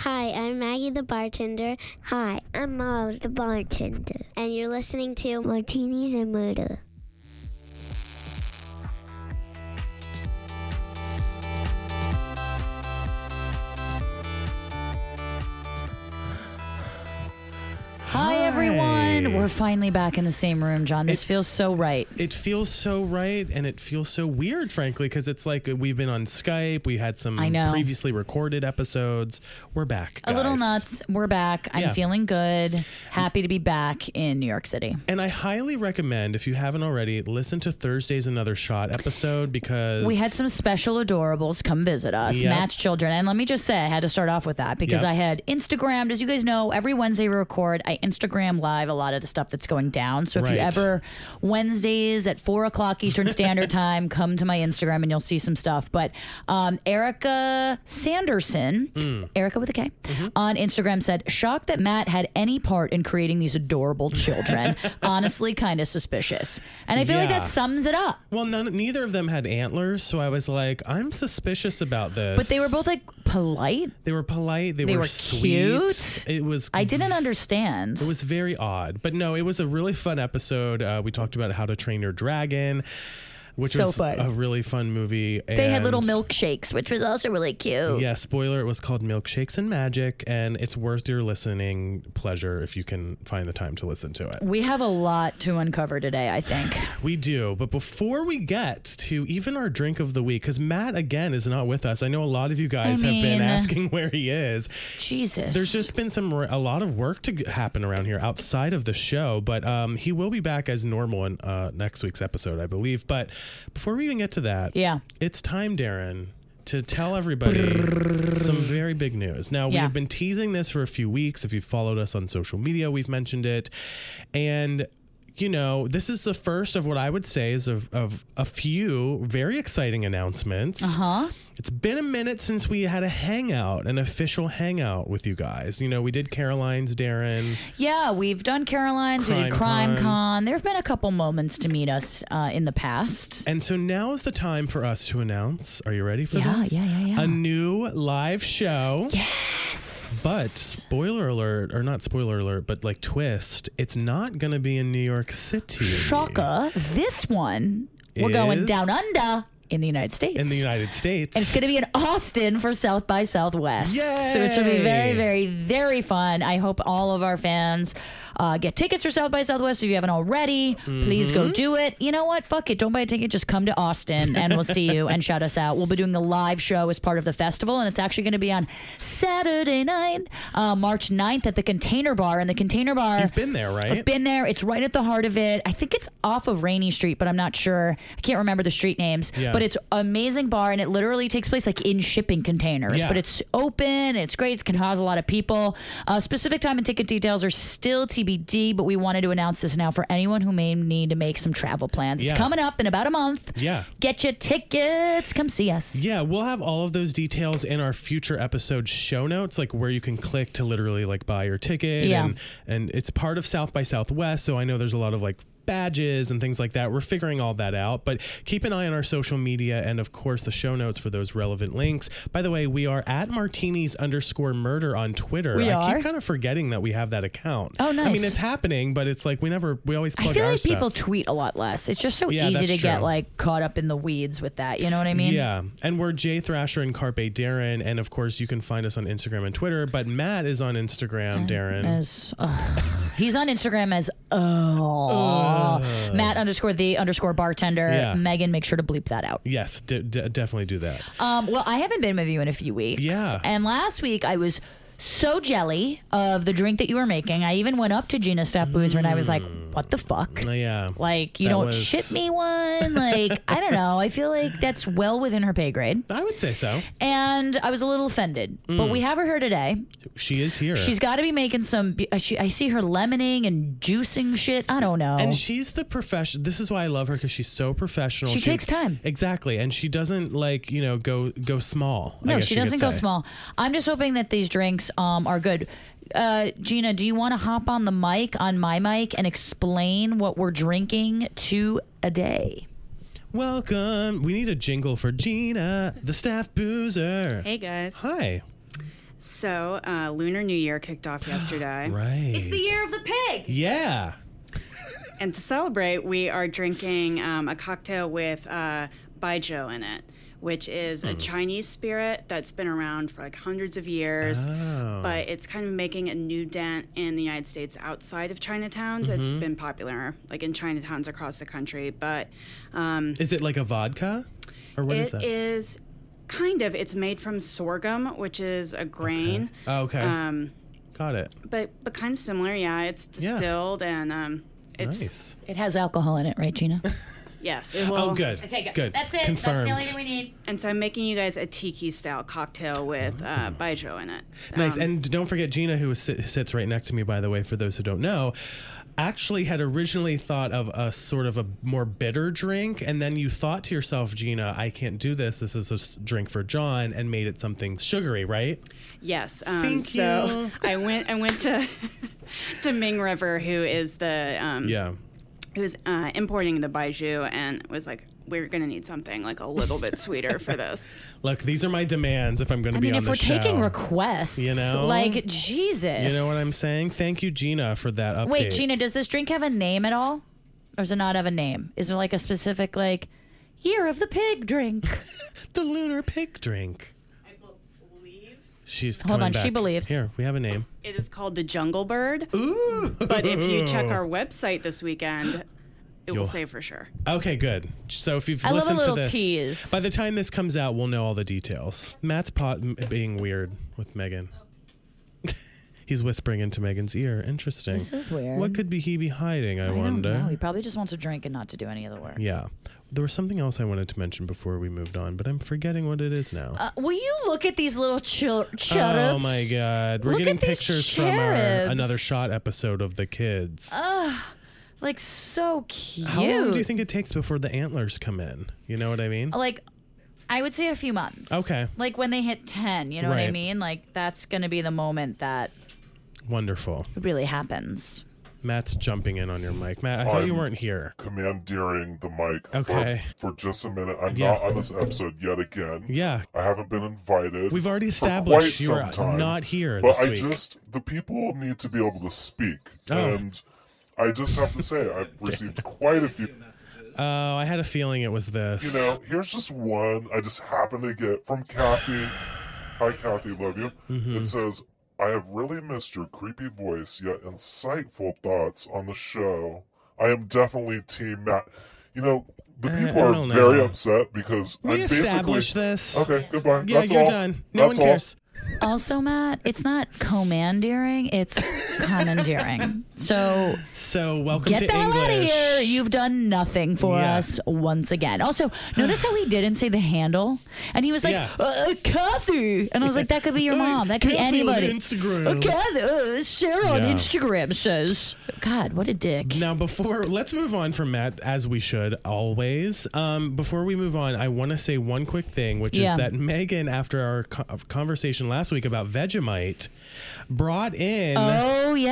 Hi, I'm Maggie the bartender. Hi, I'm Miles the bartender. And you're listening to Martinis and Murder. Hi, everyone. We're finally back in the same room, John. This feels so right. It feels so right, and it feels so weird, frankly, because it's like we've been on Skype. We had some previously recorded episodes. We're back, guys. A little nuts. We're back. I'm feeling good. Happy to be back in New York City. And I highly recommend, if you haven't already, listen to Thursday's Another Shot episode, because we had some special adorables come visit us, match children. And let me just say, I had to start off with that because I had Instagrammed. As you guys know, every Wednesday we record. I Instagram Live a lot of the stuff that's going down. So if you ever, Wednesdays at 4 o'clock Eastern Standard Time, come to my Instagram and you'll see some stuff. But Erica Sanderson, Erica with a K, on Instagram said, shocked that Matt had any part in creating these adorable children. Honestly, kind of suspicious. And I feel like that sums it up. Well, neither of them had antlers, so I was like, I'm suspicious about this. But they were both like polite. They were polite. They were sweet. Cute. It was. I didn't understand. It was very odd. But no, it was a really fun episode. We talked about How to Train Your Dragon, which was a really fun movie. And they had little milkshakes, which was also really cute. Yeah, spoiler, it was called Milkshakes and Magic, and it's worth your listening pleasure if you can find the time to listen to it. We have a lot to uncover today, I think. We do, but before we get to even our drink of the week, because Matt, again, is not with us. I know a lot of you guys have been asking where he is. Jesus. There's just been a lot of work to happen around here outside of the show, but he will be back as normal in next week's episode, I believe, but before we even get to that, it's time, Darren, to tell everybody some very big news. Now, we've been teasing this for a few weeks. If you've followed us on social media, we've mentioned it. And, you know, this is the first of what I would say is of a few very exciting announcements. Uh-huh. It's been a minute since we had a hangout, an official hangout with you guys. You know, we did Caroline's, Darren. Yeah, we've done Caroline's. We did Crime Con. There have been a couple moments to meet us in the past. And so now is the time for us to announce, are you ready for this? Yeah. A new live show. Yes. But spoiler alert, or not spoiler alert, but like twist, it's not going to be in New York City. Shocker. This one, we're going down under. In the United States. And it's going to be in Austin for South by Southwest. Yay! So it should be very, very, very fun. I hope all of our fans get tickets for South by Southwest. If you haven't already, please go do it. You know what? Fuck it. Don't buy a ticket. Just come to Austin and we'll see you and shout us out. We'll be doing the live show as part of the festival. And it's actually going to be on Saturday night, March 9th at the Container Bar. And the Container Bar. You've been there, right? I've been there. It's right at the heart of it. I think it's off of Rainey Street, but I'm not sure. I can't remember the street names. Yeah. But it's an amazing bar, and it literally takes place like in shipping containers. Yeah. But it's open, it's great, it can house a lot of people. Specific time and ticket details are still TBD, but we wanted to announce this now for anyone who may need to make some travel plans. Yeah. It's coming up in about a month. Yeah. Get your tickets. Come see us. Yeah, we'll have all of those details in our future episode show notes, like where you can click to literally like buy your ticket. Yeah. And it's part of South by Southwest, so I know there's a lot of like badges and things like that. We're figuring all that out, but keep an eye on our social media and of course the show notes for those relevant links. By the way, we are at martinis_murder on Twitter. I keep kind of forgetting that we have that account. Oh, nice. I mean, it's happening, but it's like we always plug our stuff. I feel like people tweet a lot less. It's just so easy to get like caught up in the weeds with that. You know what I mean? Yeah. And we're Jay Thrasher and Carpe Darren, and of course you can find us on Instagram and Twitter, but Matt is on Instagram, Darren. He's on Instagram as Matt_the_bartender. Yeah. Megan, make sure to bleep that out. Yes, definitely do that. Well, I haven't been with you in a few weeks. Yeah. And last week I was so jelly of the drink that you were making. I even went up to Gina Staff Boozer and I was like, what the fuck? Yeah. Like, you don't ship me one? Like, I don't know. I feel like that's well within her pay grade. I would say so. And I was a little offended. But we have her here today. She is here. She's got to be making some... I see her lemoning and juicing shit. I don't know. And she's the professional... This is why I love her, because she's so professional. She takes time. Exactly. And she doesn't, like, you know, go small. No, she doesn't go small. I'm just hoping that these drinks are good. Gina, do you want to hop on the mic, on my mic, and explain what we're drinking today? Welcome. We need a jingle for Gina, the staff boozer. Hey, guys. Hi. So, Lunar New Year kicked off yesterday. Right. It's the year of the pig. Yeah. And to celebrate, we are drinking a cocktail with baijiu in it, which is a Chinese spirit that's been around for like hundreds of years, but it's kind of making a new dent in the United States outside of Chinatowns. It's been popular like in Chinatowns across the country, but... is it like a vodka? Or what is that? It is kind of. It's made from sorghum, which is a grain. Okay. Oh, okay. Got it. But kind of similar, yeah. It's distilled and it's... Nice. It has alcohol in it, right, Gina? Yes, it will. Oh, good. Okay, good. That's it. Confirmed. That's the only thing we need. And so I'm making you guys a tiki-style cocktail with baijiu in it. So. Nice. And don't forget Gina, who sits right next to me, by the way, for those who don't know, actually had originally thought of a sort of a more bitter drink, and then you thought to yourself, Gina, I can't do this. This is a drink for John, and made it something sugary, right? Yes. Thank you. I went to Ming River, who is the... who's importing the baijiu, and was like, we're going to need something like a little bit sweeter for this. Look, these are my demands if I'm going to be on the show. I mean, if we're taking requests, you know, like, Jesus. You know what I'm saying? Thank you, Gina, for that update. Wait, Gina, does this drink have a name at all? Or does it not have a name? Is there like a specific, like, year of the pig drink? The lunar pig drink. She's Hold on, back. She believes. Here, we have a name. It is called the Jungle Bird. Ooh! But if you check our website this weekend, you'll say for sure. Okay, good. So if you've listened to this, tease. By the time this comes out, we'll know all the details. Matt's being weird with Megan. He's whispering into Megan's ear. Interesting. This is weird. What could he be hiding, I wonder? Don't know. He probably just wants a drink and not to do any of the work. Yeah. There was something else I wanted to mention before we moved on, but I'm forgetting what it is now. Will you look at these little cherubs? Oh, my God. We're getting pictures from another shot episode of the kids. Like, so cute. How long do you think it takes before the antlers come in? You know what I mean? Like, I would say a few months. Okay. Like, when they hit 10, you know what I mean? Like, that's going to be the moment that... Wonderful. It really happens. Matt's jumping in on your mic. Matt, I thought you weren't here. Commandeering the mic for just a minute. I'm not on this episode yet again. Yeah. I haven't been invited. We've already established you are not here this week. But the people need to be able to speak. Oh. And I just have to say, I've received quite a few messages. Oh, I had a feeling it was this. You know, here's just one I just happened to get from Kathy. Hi, Kathy. Love you. Mm-hmm. It says... I have really missed your creepy voice, yet insightful thoughts on the show. I am definitely Team Matt. You know, the people are very upset because I basically... We established this. Okay, goodbye. Yeah, that's you're all. Done. No that's one cares. All. Also, Matt, it's not commandeering, it's commandeering. So welcome to English. Get the hell out of here. You've done nothing for us once again. Also, notice how he didn't say the handle? And he was like, Kathy. And I was like, that could be your mom. That could be anybody. On Instagram. Kathy, Sarah on Instagram says. God, what a dick. Now, let's move on from Matt, as we should always. Before we move on, I want to say one quick thing, which is that Megan, after our conversation last week about Vegemite, brought in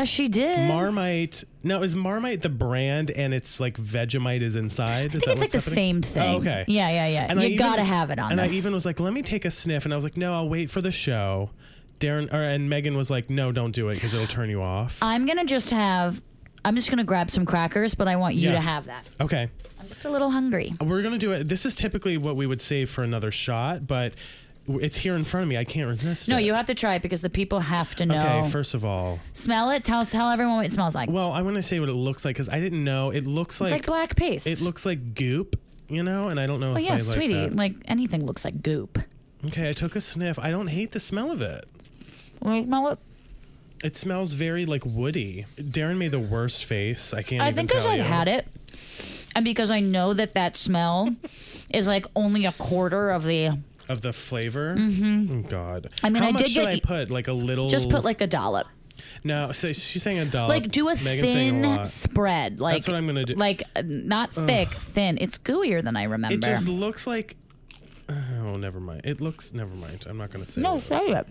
she did Marmite. Now, is Marmite the brand and it's like Vegemite is inside? I think it's like the same thing. Oh, okay. Yeah. And you gotta have it on and this. And I even was like, let me take a sniff. And I was like, no, I'll wait for the show. And Megan was like, no, don't do it because it'll turn you off. I'm just going to grab some crackers, but I want you to have that. Okay. I'm just a little hungry. We're going to do it. This is typically what we would save for another shot, but It's here in front of me. I can't resist it. No, you have to try it because the people have to know. Okay, first of all. Smell it. Tell everyone what it smells like. Well, I want to say what it looks like because I didn't know. It looks like... It's like black paste. It looks like goop, you know? And I don't know if I like that. Oh, yeah, sweetie. Like, anything looks like goop. Okay, I took a sniff. I don't hate the smell of it. Well, smell it. It smells very, like, woody. Darren made the worst face. I can't even tell you. I think because I've had it. And because I know that smell is, like, only a quarter of the... Of the flavor? Mm-hmm. Oh, God. I mean, How much should I put? Like a little... Just put like a dollop. No, so she's saying a dollop. Like do a thin spread. Like, that's what I'm going to do. Like not thick, thin. It's gooier than I remember. It just looks like... Oh, never mind. Never mind. I'm not going to say it. No, say it.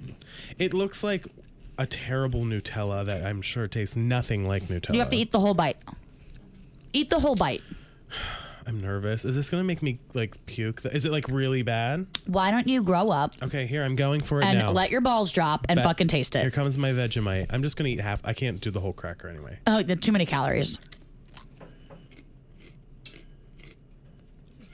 It looks like a terrible Nutella that I'm sure tastes nothing like Nutella. You have to eat the whole bite. Eat the whole bite. I'm nervous. Is this going to make me, like, puke? Is it, like, really bad? Why don't you grow up? Okay, here, I'm going for it now. And let your balls drop and fucking taste it. Here comes my Vegemite. I'm just going to eat half. I can't do the whole cracker anyway. Oh, too many calories.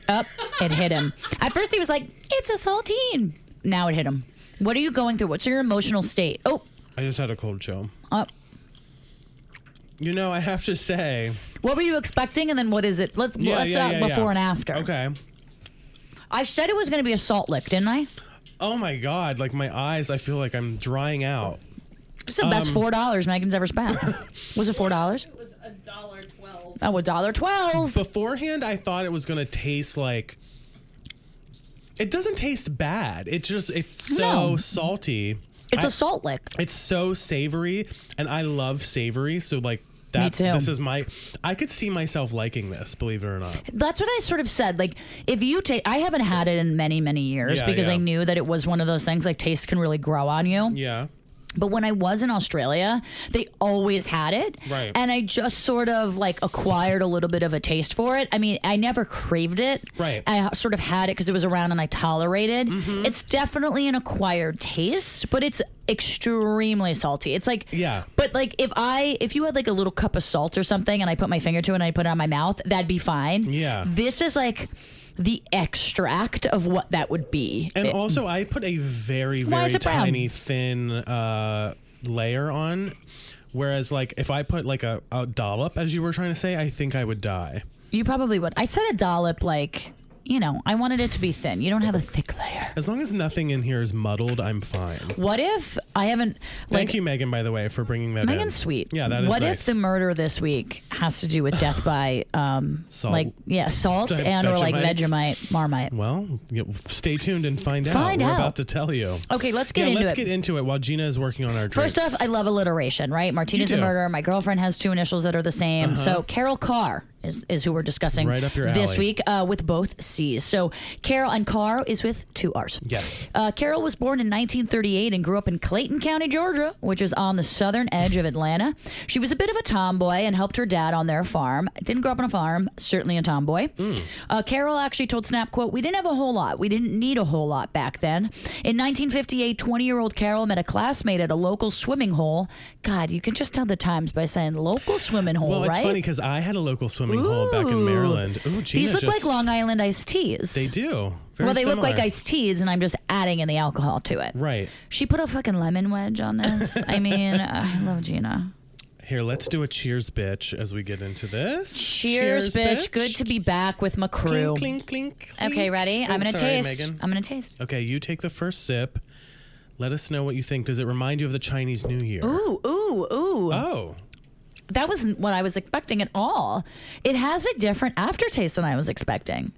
Up, it hit him. At first he was like, it's a saltine. Now it hit him. What are you going through? What's your emotional state? Oh. I just had a cold chill. Up. You know, I have to say... What were you expecting, and then what is it? Let's talk before and after. Okay. I said it was going to be a salt lick, didn't I? Oh, my God. Like, my eyes, I feel like I'm drying out. It's the best $4 Megan's ever spent. Was it $4? It was $1.12. Oh, $1.12. Beforehand, I thought it was going to taste like... It doesn't taste bad. It's so salty. It's a salt lick. It's so savory, and I love savory, so, like, that's... Me too. This is my... I could see myself liking this, believe it or not. That's what I sort of said. Like, if you take... I haven't had it in many, many years because I knew that it was one of those things, like, taste can really grow on you. Yeah. But when I was in Australia, they always had it. Right. And I just sort of, like, acquired a little bit of a taste for it. I mean, I never craved it. Right. I sort of had it because it was around and I tolerated. Mm-hmm. It's definitely an acquired taste, but it's extremely salty. It's like... Yeah. But, like, if you had, like, a little cup of salt or something and I put my finger to it and I put it on my mouth, that'd be fine. Yeah. This is, like... the extract of what that would be. And also, I put a very, very tiny, thin layer on, whereas, like, if I put, like, a dollop, as you were trying to say, I think I would die. You probably would. I said a dollop, like, you know, I wanted it to be thin. You don't have a thick layer. As long as nothing in here is muddled, I'm fine. What if I haven't... Like, thank you, Megan, by the way, for bringing that in. Megan's sweet. Yeah, that is what nice. What if the murder this week has to do with death by... salt. Like, yeah, salt and Vegemite. Or like Vegemite, Marmite. Well, stay tuned and find out. We're about to tell you. Okay, let's get into it while Gina is working on our drinks. First off, I love alliteration, right? Martina's a murderer. My girlfriend has two initials that are the same. Uh-huh. So Carol Carr is who we're discussing right up your alley this week with both C's. So Carol and Carr is with two R's. Yes. Carol was born in 1938 and grew up in Clayton County, Georgia, which is on the southern edge of Atlanta. She was a bit of a tomboy and helped her dad on their farm. Didn't grow up on a farm, certainly a tomboy. Mm. Carol actually told Snap, quote, we didn't have a whole lot. We didn't need a whole lot back then. In 1958, 20-year-old Carol met a classmate at a local swimming hole. God, you can just tell the times by saying local swimming hole, right? Well, it's funny because I had a local swimming hole back in Maryland. Ooh, Gina, these look like Long Island iced teas. They do. They look like iced teas, and I'm just adding in the alcohol to it. Right. She put a fucking lemon wedge on this. I mean, I love Gina. Here, let's do a cheers, bitch, as we get into this. Cheers, bitch. Good to be back with my crew. Clink, clink, clink. Okay, ready? I'm going to taste. Megan. I'm going to taste. Okay, you take the first sip. Let us know what you think. Does it remind you of the Chinese New Year? Ooh, ooh, ooh. Oh. That wasn't what I was expecting at all. It has a different aftertaste than I was expecting.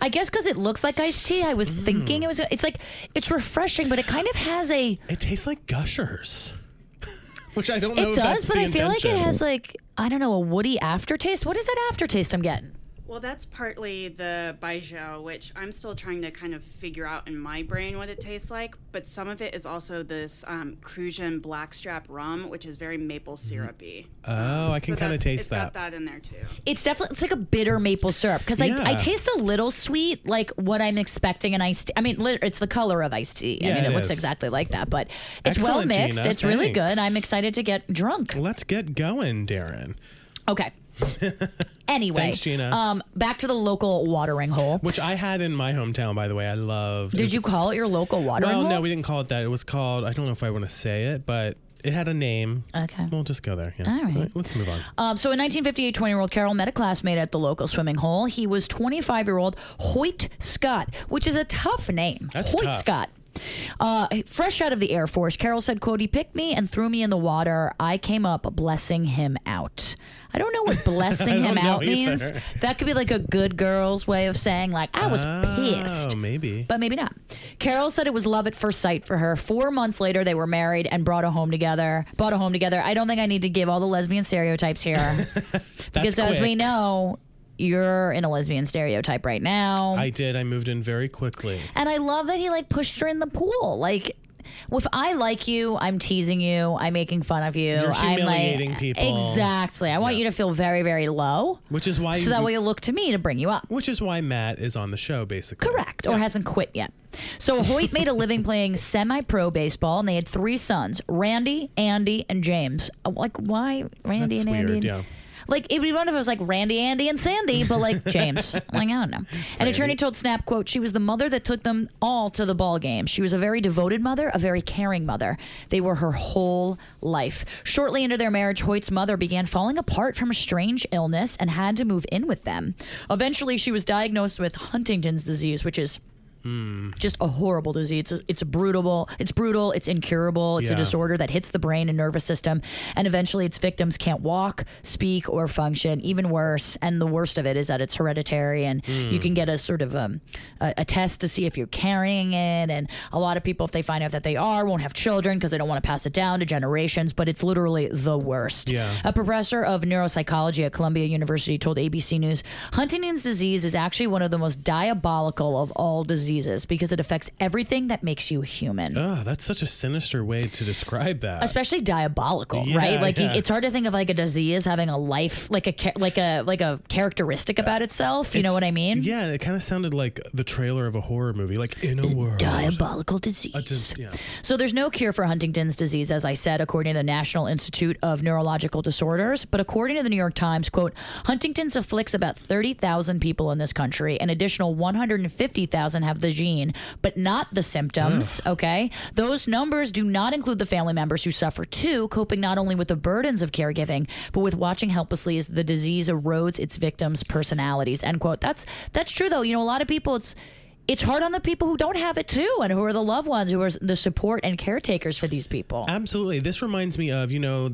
I guess because it looks like iced tea, I was thinking it was... It's like, it's refreshing, but it kind of has a... It tastes like Gushers, which I don't know if that's the intention. It does, but I feel like it has like, I don't know, a woody aftertaste. What is that aftertaste I'm getting? Well, that's partly the baijiu, which I'm still trying to kind of figure out in my brain what it tastes like. But some of it is also this Cruzan black strap rum, which is very maple syrupy. Oh, I can kind of taste that. It's got that in there, too. It's definitely like a bitter maple syrup because I taste a little sweet, like what I'm expecting in iced tea. I mean, it's the color of iced tea. Yeah, I mean, it looks exactly like that, but it's excellent, well mixed. Gina, it's really good. I'm excited to get drunk. Let's get going, Darren. Okay. Anyway, thanks, Gina. Back to the local watering hole, which I had in my hometown, by the way. I loved. Did you call it your local watering hole? Well, no, we didn't call it that. It was called, I don't know if I want to say it, but it had a name. Okay. We'll just go there. Yeah. All right. All right. Let's move on. So in 1958, 20-year-old Carol met a classmate at the local swimming hole. He was 25-year-old Hoyt Scott, which is a tough name. That's Hoyt tough. Scott. Fresh out of the Air Force, Carol said, quote, "He picked me and threw me in the water. I came up blessing him out." I don't know what blessing him out means. That could be like a good girl's way of saying, like, I was pissed. Oh, maybe. But maybe not. Carol said it was love at first sight for her. 4 months later, they were married and bought a home together. I don't think I need to give all the lesbian stereotypes here. Because as we know, you're in a lesbian stereotype right now. I did. I moved in very quickly. And I love that he, like, pushed her in the pool. Like, if I like you, I'm teasing you, I'm making fun of you. You're humiliating people. Exactly. I want you to feel very, very low. Which is why... So that way you'll look to me to bring you up. Which is why Matt is on the show, basically. Correct. Yeah. Or hasn't quit yet. So Hoyt made a living playing semi-pro baseball, and they had 3 sons, Randy, Andy, and James. Like, why Randy That's and weird, Andy? And yeah. Like, it would be one if it was like Randy, Andy, and Sandy, but like James. Like, I don't know. An attorney told Snap, quote, "She was the mother that took them all to the ball game. She was a very devoted mother, a very caring mother. They were her whole life." Shortly into their marriage, Hoyt's mother began falling apart from a strange illness and had to move in with them. Eventually, she was diagnosed with Huntington's disease, which is just a horrible disease. It's brutal. It's incurable. It's a disorder that hits the brain and nervous system, and eventually its victims can't walk, speak, or function. Even worse, and the worst of it is that it's hereditary, and you can get a sort of a test to see if you're carrying it. And a lot of people, if they find out that they are, won't have children because they don't want to pass it down to generations. But it's literally the worst. Yeah. A professor of neuropsychology at Columbia University told ABC News, "Huntington's disease is actually one of the most diabolical of all diseases, because it affects everything that makes you human." Oh, that's such a sinister way to describe that. Especially diabolical, right? Like it's hard to think of like a disease having a life, like a characteristic about itself. You know what I mean? Yeah, it kind of sounded like the trailer of a horror movie, like in a world. Diabolical disease. So there's no cure for Huntington's disease, as I said, according to the National Institute of Neurological Disorders. But according to the New York Times, quote, "Huntington's afflicts about 30,000 people in this country. An additional 150,000 have the gene, but not the symptoms." Ugh. Okay. "Those numbers do not include the family members who suffer too, coping not only with the burdens of caregiving, but with watching helplessly as the disease erodes its victims' personalities." End quote. That's true though. You know, a lot of people, it's hard on the people who don't have it too, and who are the loved ones, who are the support and caretakers for these people. Absolutely. This reminds me of, you know,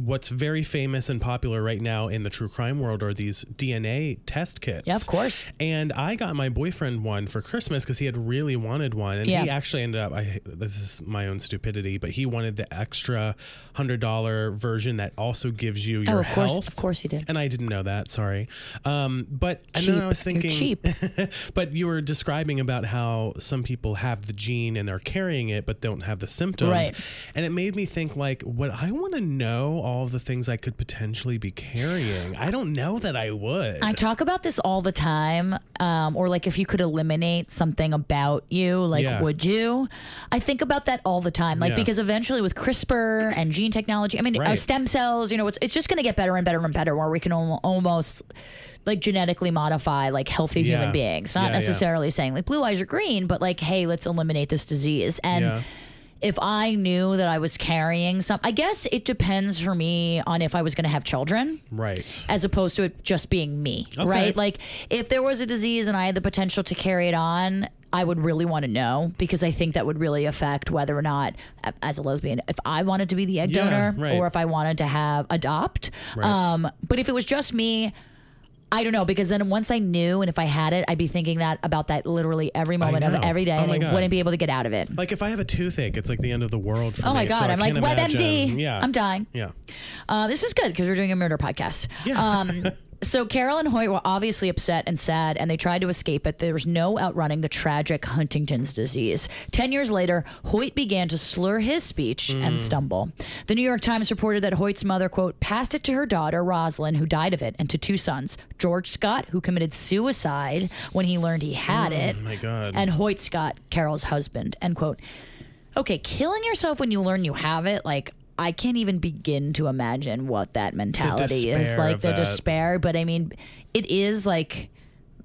what's very famous and popular right now in the true crime world are these DNA test kits. Yeah, of course. And I got my boyfriend one for Christmas because he had really wanted one. And he actually ended up, this is my own stupidity, but he wanted the extra $100 version that also gives you your health. Of course he did. And I didn't know that. Sorry. And then I was thinking, cheap. But you were describing about how some people have the gene and are carrying it, but don't have the symptoms. Right. And it made me think, like, what I want to know all of the things I could potentially be carrying. I don't know that I would. I talk about this all the time, or like if you could eliminate something about you, like would you? I think about that all the time, like because eventually with CRISPR and gene technology, I mean, our stem cells, you know, it's just going to get better and better and better, where we can almost like genetically modify like healthy human beings. Not necessarily saying like blue eyes are green, but like, hey, let's eliminate this disease. And if I knew that I was carrying some, I guess it depends for me on if I was going to have children. Right. As opposed to it just being me. Okay. Right? Like if there was a disease and I had the potential to carry it on, I would really want to know, because I think that would really affect whether or not, as a lesbian, if I wanted to be the egg donor or if I wanted to adopt. Right. But if it was just me, I don't know, because then once I knew and if I had it, I'd be thinking that about that literally every moment of every day, and I wouldn't be able to get out of it. Like if I have a toothache, it's like the end of the world for me. Oh my God, so I'm like, WebMD, I'm dying. Yeah. This is good because we're doing a murder podcast. Yeah. So Carol and Hoyt were obviously upset and sad, and they tried to escape, but there was no outrunning the tragic Huntington's disease. 10 years later, Hoyt began to slur his speech and stumble. The New York Times reported that Hoyt's mother, quote, "passed it to her daughter, Rosalyn, who died of it, and to 2 sons, George Scott, who committed suicide when he learned he had it, my God. And Hoyt Scott, Carol's husband," end quote. Okay, killing yourself when you learn you have it, like, I can't even begin to imagine what that mentality is like, the despair. But I mean, it is like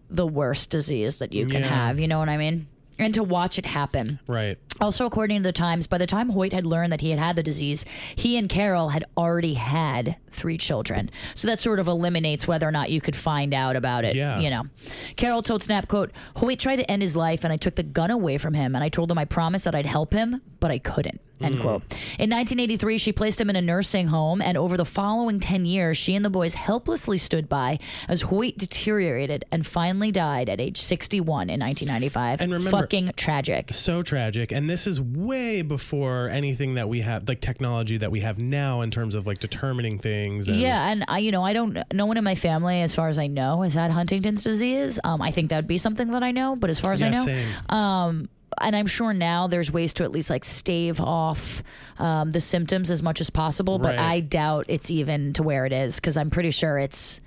the worst disease that you can have. You know what I mean? And to watch it happen. Right. Also, according to the Times, by the time Hoyt had learned that he had had the disease, he and Carol had already had 3 children. So that sort of eliminates whether or not you could find out about it. Yeah. You know, Carol told Snap, quote, Hoyt tried to end his life and I took the gun away from him and I told him I promised that I'd help him, but I couldn't. End quote. In 1983, she placed him in a nursing home, and over the following 10 years, she and the boys helplessly stood by as Hoyt deteriorated and finally died at age 61 in 1995. And remember, fucking tragic. So tragic. And this is way before anything that we have, like technology that we have now in terms of like determining things. And yeah, and I, you know, I don't, no one in my family, as far as I know, has had Huntington's disease. I think that would be something that I know, but as far as I know, same. And I'm sure now there's ways to at least like stave off the symptoms as much as possible. But I doubt it's even to where it is, because I'm pretty sure it's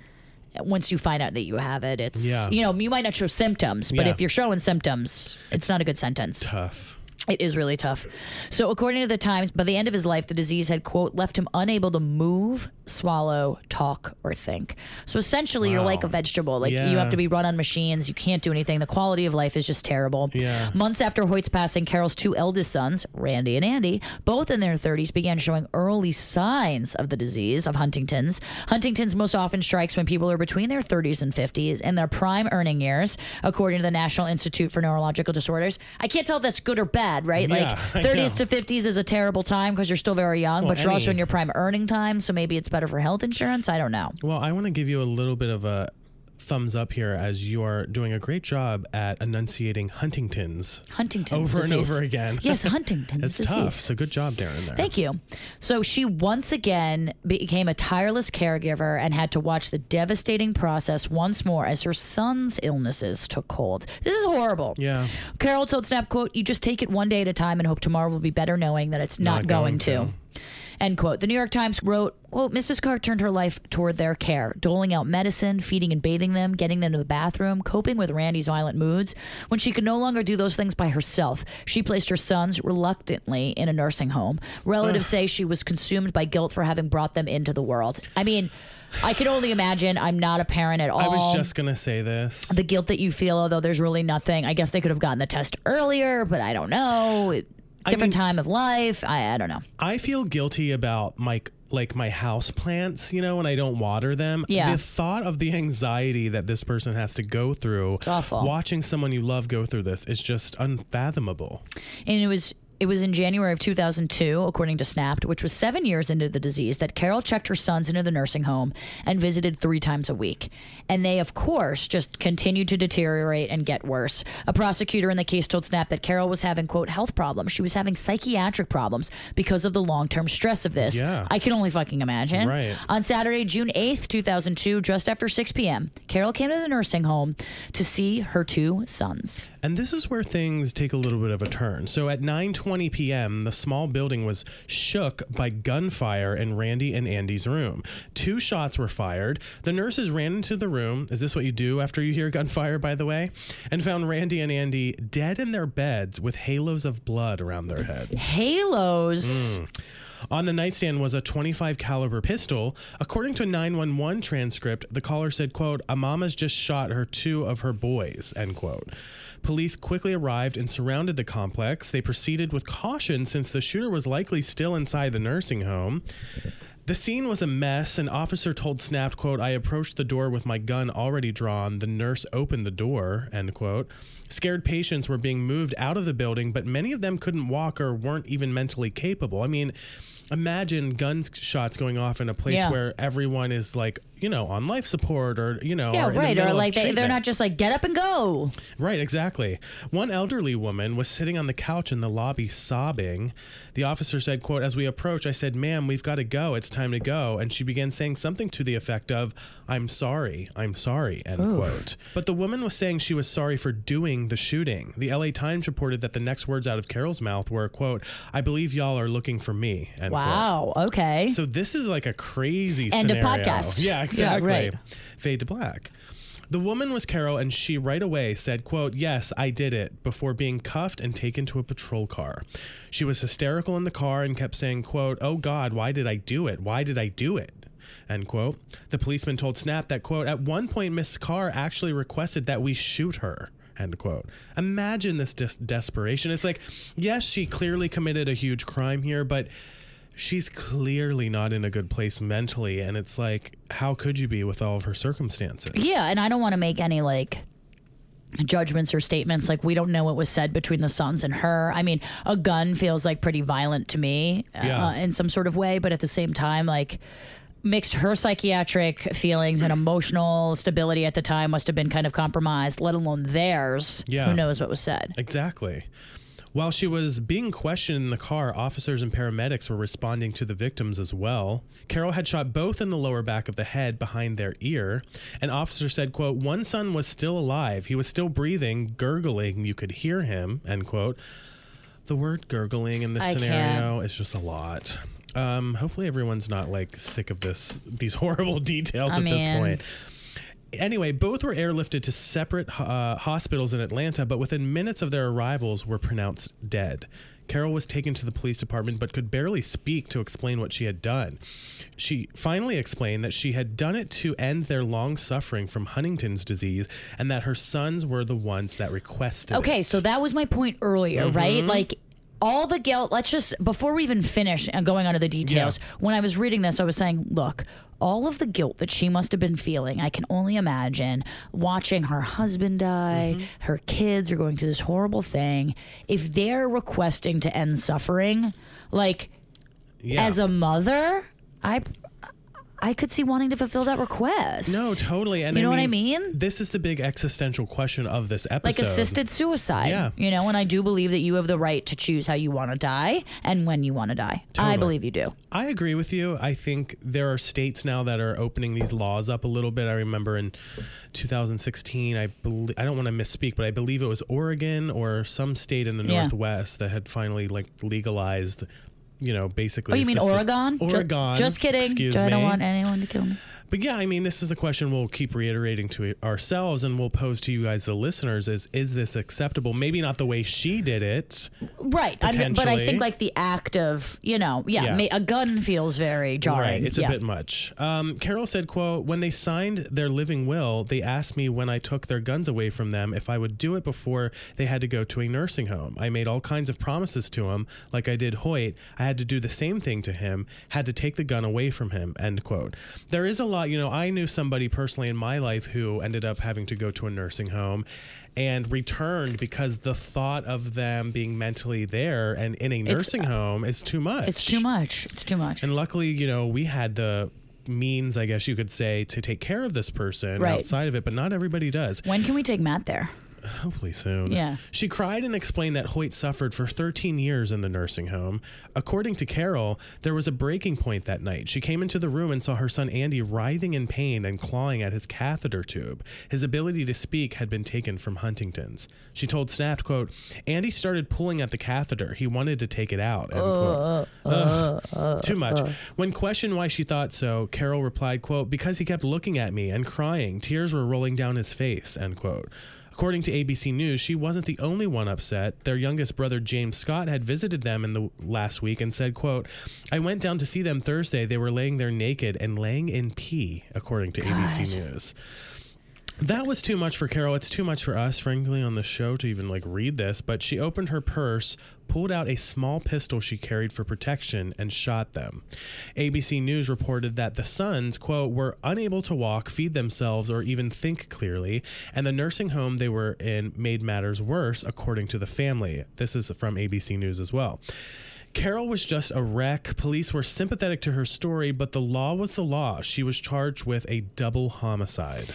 once you find out that you have it, it's, you know, you might not show symptoms, but if you're showing symptoms, it's not a good sentence. Tough. It is really tough. So according to the Times, by the end of his life, the disease had, quote, left him unable to move, swallow, talk, or think. So essentially, you're like a vegetable. Like you have to be run on machines. You can't do anything. The quality of life is just terrible. Yeah. Months after Hoyt's passing, Carol's 2 eldest sons, Randy and Andy, both in their 30s, began showing early signs of the disease of Huntington's. Huntington's most often strikes when people are between their 30s and 50s in their prime earning years, according to the National Institute for Neurological Disorders. I can't tell if that's good or bad. Right? Yeah, like 30s to 50s is a terrible time because you're still very young, but you're also in your prime earning time, so maybe it's better for health insurance. I don't know. Well, I want to give you a little bit of a thumbs up here, as you are doing a great job at enunciating Huntington's over disease. And over again. Yes, Huntington's it's disease. It's tough, so good job, Darren, there. Thank you. So she once again became a tireless caregiver and had to watch the devastating process once more as her son's illnesses took hold. This is horrible. Yeah. Carol told Snap, quote, you just take it one day at a time and hope tomorrow will be better knowing that it's not going to. End quote. The New York Times wrote, quote, Mrs. Carr turned her life toward their care, doling out medicine, feeding and bathing them, getting them to the bathroom, coping with Randy's violent moods. When she could no longer do those things by herself, she placed her sons reluctantly in a nursing home. Relatives say she was consumed by guilt for having brought them into the world. I mean, I can only imagine. I'm not a parent at all. I was just going to say this. The guilt that you feel, although there's really nothing. I guess they could have gotten the test earlier, but I don't know. Different time of life. I don't know. I feel guilty about my house plants, you know, when I don't water them. Yeah. The thought of the anxiety that this person has to go through. It's awful. Watching someone you love go through this is just unfathomable. And it was in January of 2002, according to Snapped, which was 7 years into the disease, that Carol checked her sons into the nursing home and visited 3 times a week. And they, of course, just continued to deteriorate and get worse. A prosecutor in the case told Snap that Carol was having, quote, health problems. She was having psychiatric problems because of the long-term stress of this. Yeah. I can only fucking imagine. Right. On Saturday, June 8th, 2002, just after 6 p.m., Carol came to the nursing home to see her 2 sons. And this is where things take a little bit of a turn. So at 9:20 p.m., the small building was shook by gunfire in Randy and Andy's room. 2 shots were fired. The nurses ran into the room. Is this what you do after you hear gunfire, by the way? And found Randy and Andy dead in their beds with halos of blood around their heads. Halos? On the nightstand was a .25 caliber pistol. According to a 911 transcript, the caller said, quote, a mama's just shot her 2 of her boys, end quote. Police quickly arrived and surrounded the complex. They proceeded with caution since the shooter was likely still inside the nursing home. The scene was a mess. An officer told Snapped, quote, I approached the door with my gun already drawn. The nurse opened the door, end quote. Scared patients were being moved out of the building, but many of them couldn't walk or weren't even mentally capable. I mean, imagine gunshots going off in a place where everyone is like, you know, on life support or, you know, or right. Or like they're not just like, get up and go. Right, exactly. One elderly woman was sitting on the couch in the lobby sobbing. The officer said, quote, as we approach, I said, ma'am, we've got to go. It's time to go. And she began saying something to the effect of, I'm sorry, end quote. But the woman was saying she was sorry for doing the shooting. The L.A. Times reported that the next words out of Carol's mouth were, quote, I believe y'all are looking for me, end quote. Wow, okay. So this is like a crazy scenario. End of podcast. Yeah, exactly. Yeah, right. Fade to black. The woman was Carol, and she right away said, quote, "Yes, I did it," before being cuffed and taken to a patrol car. She was hysterical in the car and kept saying, quote, "Oh God, why did I do it? Why did I do it?" End quote. The policeman told Snapped that, quote, "At one point, Miss Carr actually requested that we shoot her." End quote. Imagine this desperation. It's like, yes, she clearly committed a huge crime here, but she's clearly not in a good place mentally. And it's like, how could you be with all of her circumstances? Yeah. And I don't want to make any like judgments or statements like we don't know what was said between the sons and her. I mean, a gun feels like pretty violent to me in some sort of way. But at the same time, like, mixed her psychiatric feelings and emotional stability at the time must have been kind of compromised, let alone theirs. Yeah. Who knows what was said. Exactly. While she was being questioned in the car, officers and paramedics were responding to the victims as well. Carol had shot both in the lower back of the head behind their ear. An officer said, quote, "One son was still alive. He was still breathing, gurgling. You could hear him," end quote. The word gurgling in this scenario is just a lot. Hopefully everyone's not like sick of these horrible details this point. Anyway, both were airlifted to separate hospitals in Atlanta, but within minutes of their arrivals were pronounced dead. Carol was taken to the police department, but could barely speak to explain what she had done. She finally explained that she had done it to end their long suffering from Huntington's disease and that her sons were the ones that requested it. So that was my point earlier, right? Like, all the guilt, let's just, before we even finish and going on to the details, when I was reading this, I was saying, look, all of the guilt that she must have been feeling, I can only imagine watching her husband die, her kids are going through this horrible thing. If they're requesting to end suffering, like, as a mother, I could see wanting to fulfill that request. No, totally. And you know what I mean? This is the big existential question of this episode. Like assisted suicide. Yeah. You know, and I do believe that you have the right to choose how you want to die and when you want to die. Totally. I believe you do. I agree with you. I think there are states now that are opening these laws up a little bit. I remember in 2016, I don't want to misspeak, but I believe it was Oregon or some state in the Northwest that had finally like legalized, you know, basically. Oh, you mean Oregon? Oregon. Just kidding. I don't want anyone to kill me. But yeah, I mean, this is a question we'll keep reiterating to ourselves and we'll pose to you guys, the listeners, is this acceptable? Maybe not the way she did it. Right. I mean, but I think like the act of, you know, a gun feels very jarring. Right. It's a bit much. Carol said, quote, "When they signed their living will, they asked me when I took their guns away from them if I would do it before they had to go to a nursing home. I made all kinds of promises to him, like I did Hoyt. I had to do the same thing to him, had to take the gun away from him," end quote. There is a lot. You know, I knew somebody personally in my life who ended up having to go to a nursing home and returned because the thought of them being mentally there and in a nursing home is too much. It's too much. And luckily, you know, we had the means, I guess you could say, to take care of this person outside of it, but not everybody does. When can we take Matt there? Hopefully soon. Yeah. She cried and explained that Hoyt suffered for 13 years in the nursing home. According to Carol, there was a breaking point that night. She came into the room and saw her son Andy writhing in pain and clawing at his catheter tube. His ability to speak had been taken from Huntington's. She told Snapped, quote, "Andy started pulling at the catheter. He wanted to take it out." End quote. Too much. When questioned why she thought so, Carol replied, quote, "Because he kept looking at me and crying. Tears were rolling down his face." End quote. According to ABC News, she wasn't the only one upset. Their youngest brother, James Scott, had visited them in the last week and said, quote, "I went down to see them Thursday. They were laying there naked and laying in pee," according to ABC News. That was too much for Carol. It's too much for us, frankly, on the show to even like read this. But she opened her purse, pulled out a small pistol she carried for protection, and shot them. ABC News reported that the sons, quote, "were unable to walk, feed themselves, or even think clearly. And the nursing home they were in made matters worse, according to the family." This is from ABC News as well. Carol was just a wreck. Police were sympathetic to her story, but the law was the law. She was charged with a double homicide.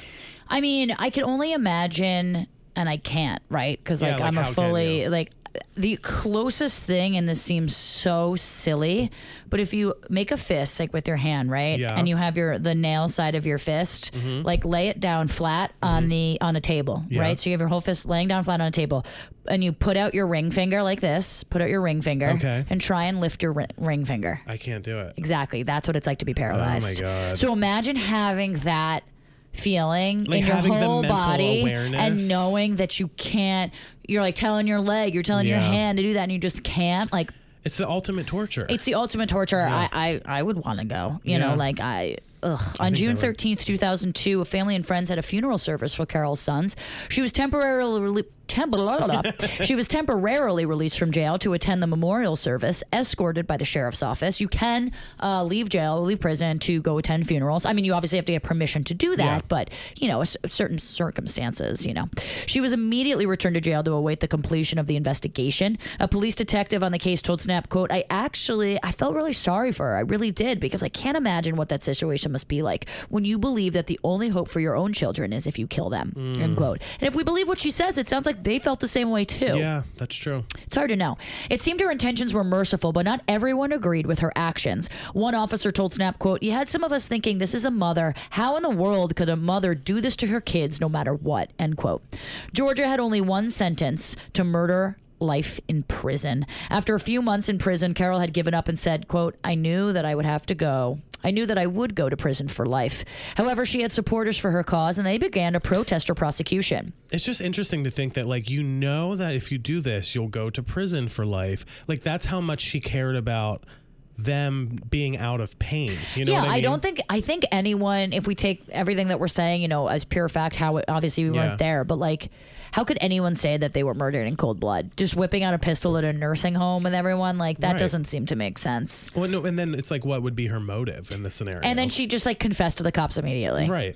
I mean, I can only imagine, and I can't, right? Because like, I'm a fully like the closest thing, and this seems so silly, but if you make a fist like with your hand, right, and you have the nail side of your fist, like lay it down flat on a table, right? So you have your whole fist laying down flat on a table, and you put out your ring finger like this, and try and lift your ring finger. I can't do it. Exactly, that's what it's like to be paralyzed. Oh my God! So imagine having that feeling in your whole body awareness. And knowing that you can't, you're like telling your leg, you're telling your hand to do that and you just can't, like, it's the ultimate torture. It's the ultimate torture. Yeah. I would want to go, you know, like On June 13th, 2002, a family and friends had a funeral service for Carol's sons. She was temporarily released from jail to attend the memorial service, escorted by the sheriff's office. You can leave jail, leave prison to go attend funerals. I mean, you obviously have to get permission to do that, but, you know, certain circumstances, you know. She was immediately returned to jail to await the completion of the investigation. A police detective on the case told Snap, quote, I felt really sorry for her. I really did, because I can't imagine what that situation must be like when you believe that the only hope for your own children is if you kill them, end quote. And if we believe what she says, it sounds like they felt the same way too. Yeah, that's true. It's hard to know. It seemed her intentions were merciful, but not everyone agreed with her actions. One officer told Snap, quote, you had some of us thinking, this is a mother. How in the world could a mother do this to her kids no matter what, end quote. Georgia had only one sentence: to murder, life in prison. After a few months in prison, Carol had given up and said, quote, I knew that I would go to prison for life. However, she had supporters for her cause, and they began to protest her prosecution. It's just interesting to think that, like, you know that if you do this, you'll go to prison for life. Like, that's how much she cared about them being out of pain. You know what I mean? I think anyone, if we take everything that we're saying, you know, as pure fact, obviously we weren't there, but, like, how could anyone say that they were murdered in cold blood? Just whipping out a pistol at a nursing home with everyone? Like, that doesn't seem to make sense. Well, no, and then it's like, what would be her motive in this scenario? And then she just, like, confessed to the cops immediately. Right.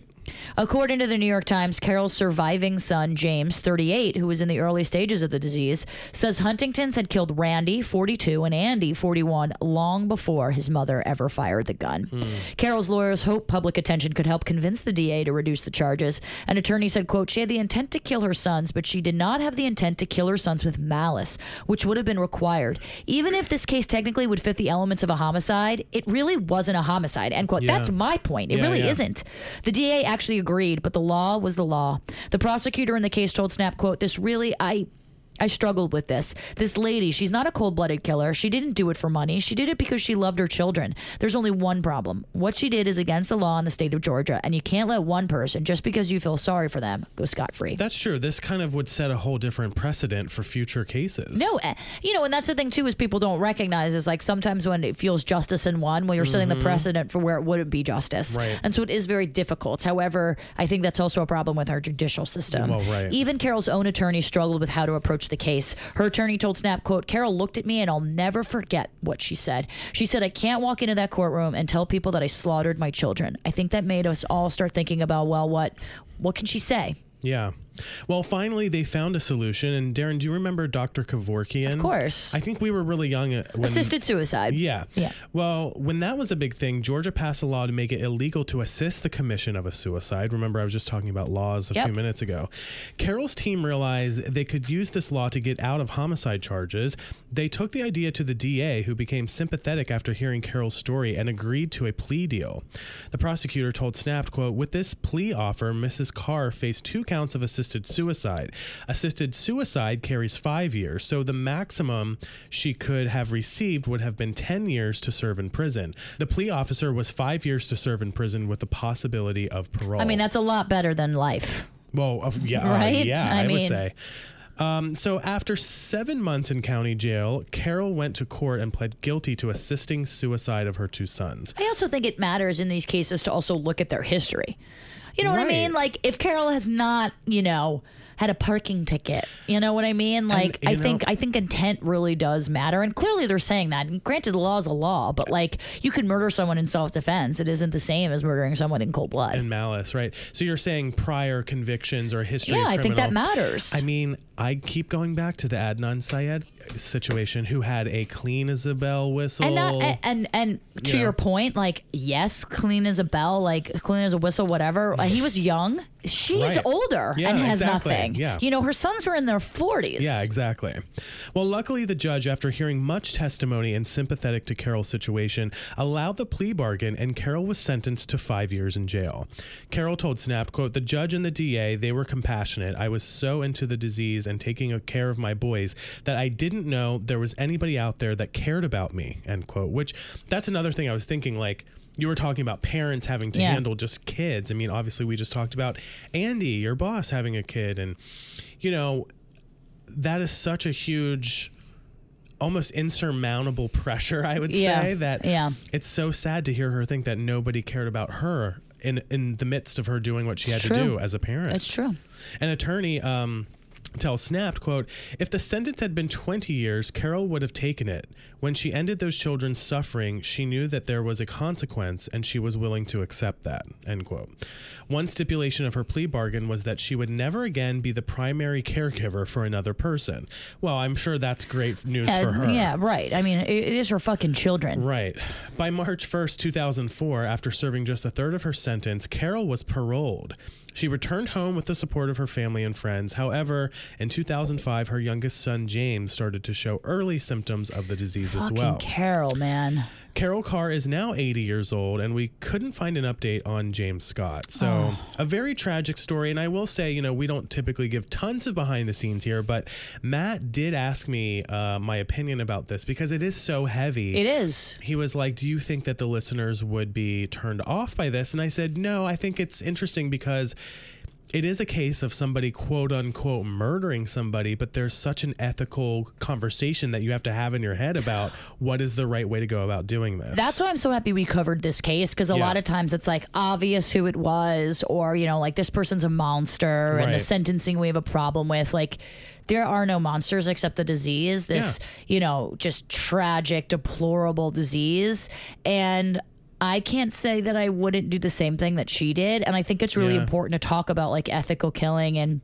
According to the New York Times, Carol's surviving son, James, 38, who was in the early stages of the disease, says Huntington's had killed Randy, 42, and Andy, 41, long before his mother ever fired the gun. Carol's lawyers hope public attention could help convince the DA to reduce the charges. An attorney said, quote, she had the intent to kill her sons, but she did not have the intent to kill her sons with malice, which would have been required. Even if this case technically would fit the elements of a homicide, it really wasn't a homicide, end quote. Yeah. That's my point. It really isn't. The DA actually agreed, but the law was the law. The prosecutor in the case told Snap, quote, this really, I struggled with this. This lady, she's not a cold-blooded killer. She didn't do it for money. She did it because she loved her children. There's only one problem. What she did is against the law in the state of Georgia, and you can't let one person, just because you feel sorry for them, go scot-free. That's true. This kind of would set a whole different precedent for future cases. No, you know, and that's the thing, too, is people don't recognize is, like, sometimes when it feels justice in one, well, you're setting the precedent for where it wouldn't be justice. Right. And so it is very difficult. However, I think that's also a problem with our judicial system. Well, right. Even Carol's own attorney struggled with how to approach the case. Her attorney told Snap, quote, Carol looked at me and I'll never forget what she said. She said, I can't walk into that courtroom and tell people that I slaughtered my children. I think that made us all start thinking about, well, what can she say? Yeah. Well, finally, they found a solution. And Darren, do you remember Dr. Kevorkian? Of course. I think we were really young. Assisted suicide. Yeah. Well, when that was a big thing, Georgia passed a law to make it illegal to assist the commission of a suicide. Remember, I was just talking about laws a few minutes ago. Carol's team realized they could use this law to get out of homicide charges. They took the idea to the DA, who became sympathetic after hearing Carol's story and agreed to a plea deal. The prosecutor told Snapped, quote, with this plea offer, Mrs. Carr faced 2 counts of assisted suicide. Assisted suicide carries 5 years, so the maximum she could have received would have been 10 years to serve in prison. The plea officer was 5 years to serve in prison with the possibility of parole. I mean, that's a lot better than life. Well, right? Yeah, I would say. So after 7 months in county jail, Carol went to court and pled guilty to assisting suicide of her 2 sons. I also think it matters in these cases to also look at their history. You know what I mean? Like, if Carol has not, you know, had a parking ticket, you know what I mean? Like, and, I think intent really does matter. And clearly they're saying that. And granted, the law is a law, but, like, you can murder someone in self-defense. It isn't the same as murdering someone in cold blood. And malice, right? So you're saying prior convictions or history of criminal. I think that matters. I mean, I keep going back to the Adnan Syed situation, who had a clean as a bell whistle. And, to your point, like, yes, clean as a bell, like, clean as a whistle, whatever. He was young. She's older and has nothing. Yeah. You know, her sons were in their 40s. Yeah, exactly. Well, luckily, the judge, after hearing much testimony and sympathetic to Carol's situation, allowed the plea bargain, and Carol was sentenced to 5 years in jail. Carol told Snap, quote, the judge and the DA, they were compassionate. I was so into the disease and taking care of my boys that I didn't know there was anybody out there that cared about me, end quote. Which, that's another thing I was thinking, like, You were talking about parents having to handle just kids. I mean, obviously we just talked about Andy, your boss, having a kid. And, you know, that is such a huge, almost insurmountable pressure, I would say, that it's so sad to hear her think that nobody cared about her in the midst of her doing what she had to do as a parent. It's true. An attorney tells Snapped, quote, "If the sentence had been 20 years, Carol would have taken it. When she ended those children's suffering, she knew that there was a consequence and she was willing to accept that," end quote. One stipulation of her plea bargain was that she would never again be the primary caregiver for another person. Well, I'm sure that's great news for her. Yeah, right. I mean, it is her fucking children. Right. By March 1st, 2004, after serving just a third of her sentence, Carol was paroled. She returned home with the support of her family and friends. However, in 2005, her youngest son, James, started to show early symptoms of the disease as well. Fucking Carol, man. Carol Carr is now 80 years old, and we couldn't find an update on James Scott. So a very tragic story. And I will say, you know, we don't typically give tons of behind the scenes here, but Matt did ask me my opinion about this because it is so heavy. It is. He was like, do you think that the listeners would be turned off by this? And I said, no, I think it's interesting because it is a case of somebody, quote unquote, murdering somebody, but there's such an ethical conversation that you have to have in your head about what is the right way to go about doing this. That's why I'm so happy we covered this case, because a lot of times it's like obvious who it was, or, you know, like this person's a monster and the sentencing we have a problem with. Like, there are no monsters except the disease, this, you know, just tragic, deplorable disease. And I can't say that I wouldn't do the same thing that she did. And I think it's really important to talk about like ethical killing. And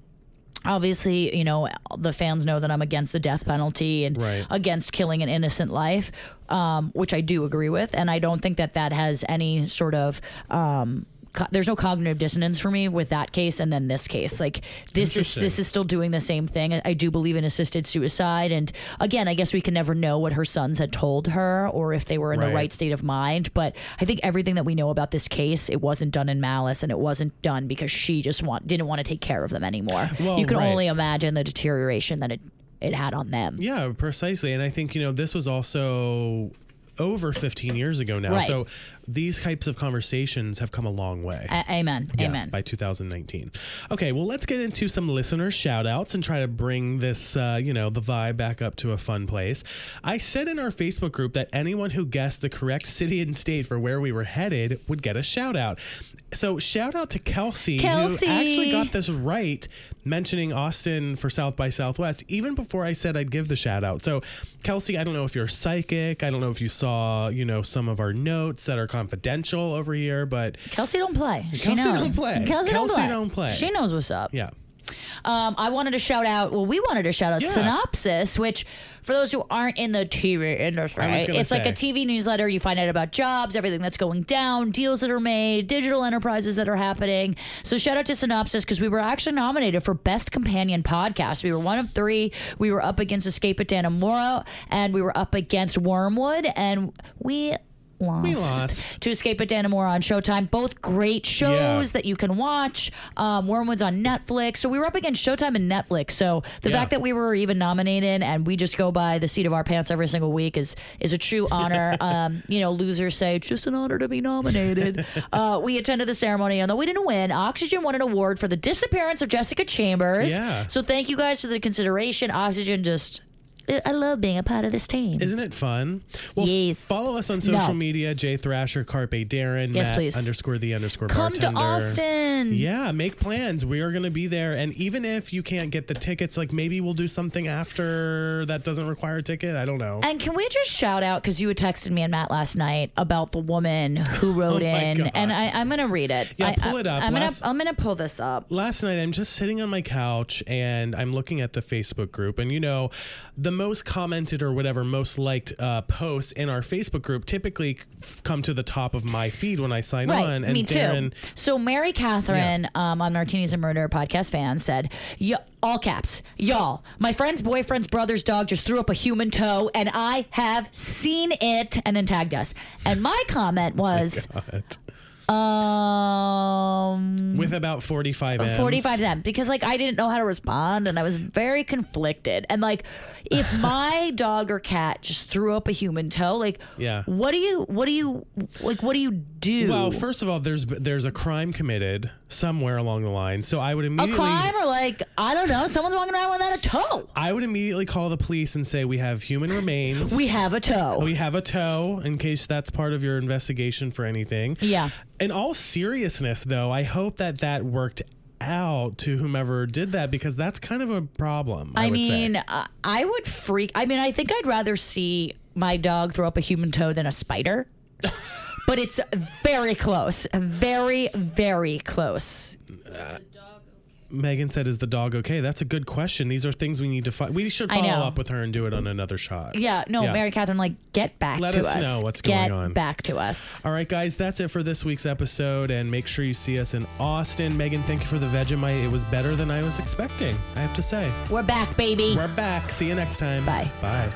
obviously, you know, the fans know that I'm against the death penalty and against killing an innocent life, which I do agree with. And I don't think that that has any sort of, there's no cognitive dissonance for me with that case and then this case. Like, this is still doing the same thing. I do believe in assisted suicide, and again, I guess we can never know what her sons had told her or if they were in the right state of mind, but I think everything that we know about this case, it wasn't done in malice, and it wasn't done because she just didn't want to take care of them anymore. Well, you can only imagine the deterioration that it had on them. Yeah, precisely. And I think, you know, this was also over 15 years ago now. So these types of conversations have come a long way. Amen. Yeah, amen. By 2019. Okay, well, let's get into some listener shout outs and try to bring this, you know, the vibe back up to a fun place. I said in our Facebook group that anyone who guessed the correct city and state for where we were headed would get a shout out. So shout out to Kelsey, who actually got this right, mentioning Austin for South by Southwest even before I said I'd give the shout out. So Kelsey, I don't know if you're psychic. I don't know if you saw, you know, some of our notes that are confidential over here, but Kelsey don't play. Kelsey don't play. She knows what's up. Yeah. We wanted to shout out Synopsis, which, for those who aren't in the TV industry, like a TV newsletter. You find out about jobs, everything that's going down, deals that are made, digital enterprises that are happening. So shout out to Synopsis, because we were actually nominated for Best Companion Podcast. We were one of three. We were up against Escape at Dannemora, and we were up against Wormwood, and we lost to Escape at Dannemora on Showtime. Both great shows that you can watch. Wormwood's on Netflix. So we were up against Showtime and Netflix. So the fact that we were even nominated, and we just go by the seat of our pants every single week, is a true honor. You know, losers say, it's just an honor to be nominated. We attended the ceremony, and though we didn't win, Oxygen won an award for the disappearance of Jessica Chambers. Yeah. So thank you guys for the consideration. Oxygen just... I love being a part of this team. Isn't it fun? Well, yes. Follow us on social media, Jay Thrasher, Carpe Darren, yes, Matt _the_bartender. Come to Austin. Yeah, make plans. We are going to be there. And even if you can't get the tickets, like maybe we'll do something after that doesn't require a ticket. I don't know. And can we just shout out, because you had texted me and Matt last night about the woman who wrote in. God. And I'm going to read it. Yeah, pull it up. I'm going to pull this up. Last night, I'm just sitting on my couch and I'm looking at the Facebook group. And, you know, the most commented or whatever, most liked posts in our Facebook group typically come to the top of my feed when I sign on. And me Darren, too. So Mary Catherine on Martinis and Murder podcast fan said, all caps, y'all, my friend's boyfriend's brother's dog just threw up a human toe and I have seen it, and then tagged us. And my comment was... with about 45 M's. 45 M's, because like I didn't know how to respond and I was very conflicted. And like if my dog or cat just threw up a human toe, like what do you do? Well, first of all, there's a crime committed somewhere along the line. So I would immediately... A crime or like, I don't know, someone's walking around without a toe. I would immediately call the police and say, we have human remains. We have a toe. We have a toe, in case that's part of your investigation for anything. Yeah. In all seriousness, though, I hope that that worked out to whomever did that, because that's kind of a problem. I mean, I would freak. I mean, I think I'd rather see my dog throw up a human toe than a spider. But it's very close. Very, very close. Megan said, is the dog okay? That's a good question. These are things we need to find. We should follow up with her and do it on another shot. Yeah. No, yeah. Mary Catherine, like, get back to us. Let us know what's going on. Get back to us. All right, guys, that's it for this week's episode. And make sure you see us in Austin. Megan, thank you for the Vegemite. It was better than I was expecting, I have to say. We're back, baby. We're back. See you next time. Bye. Bye.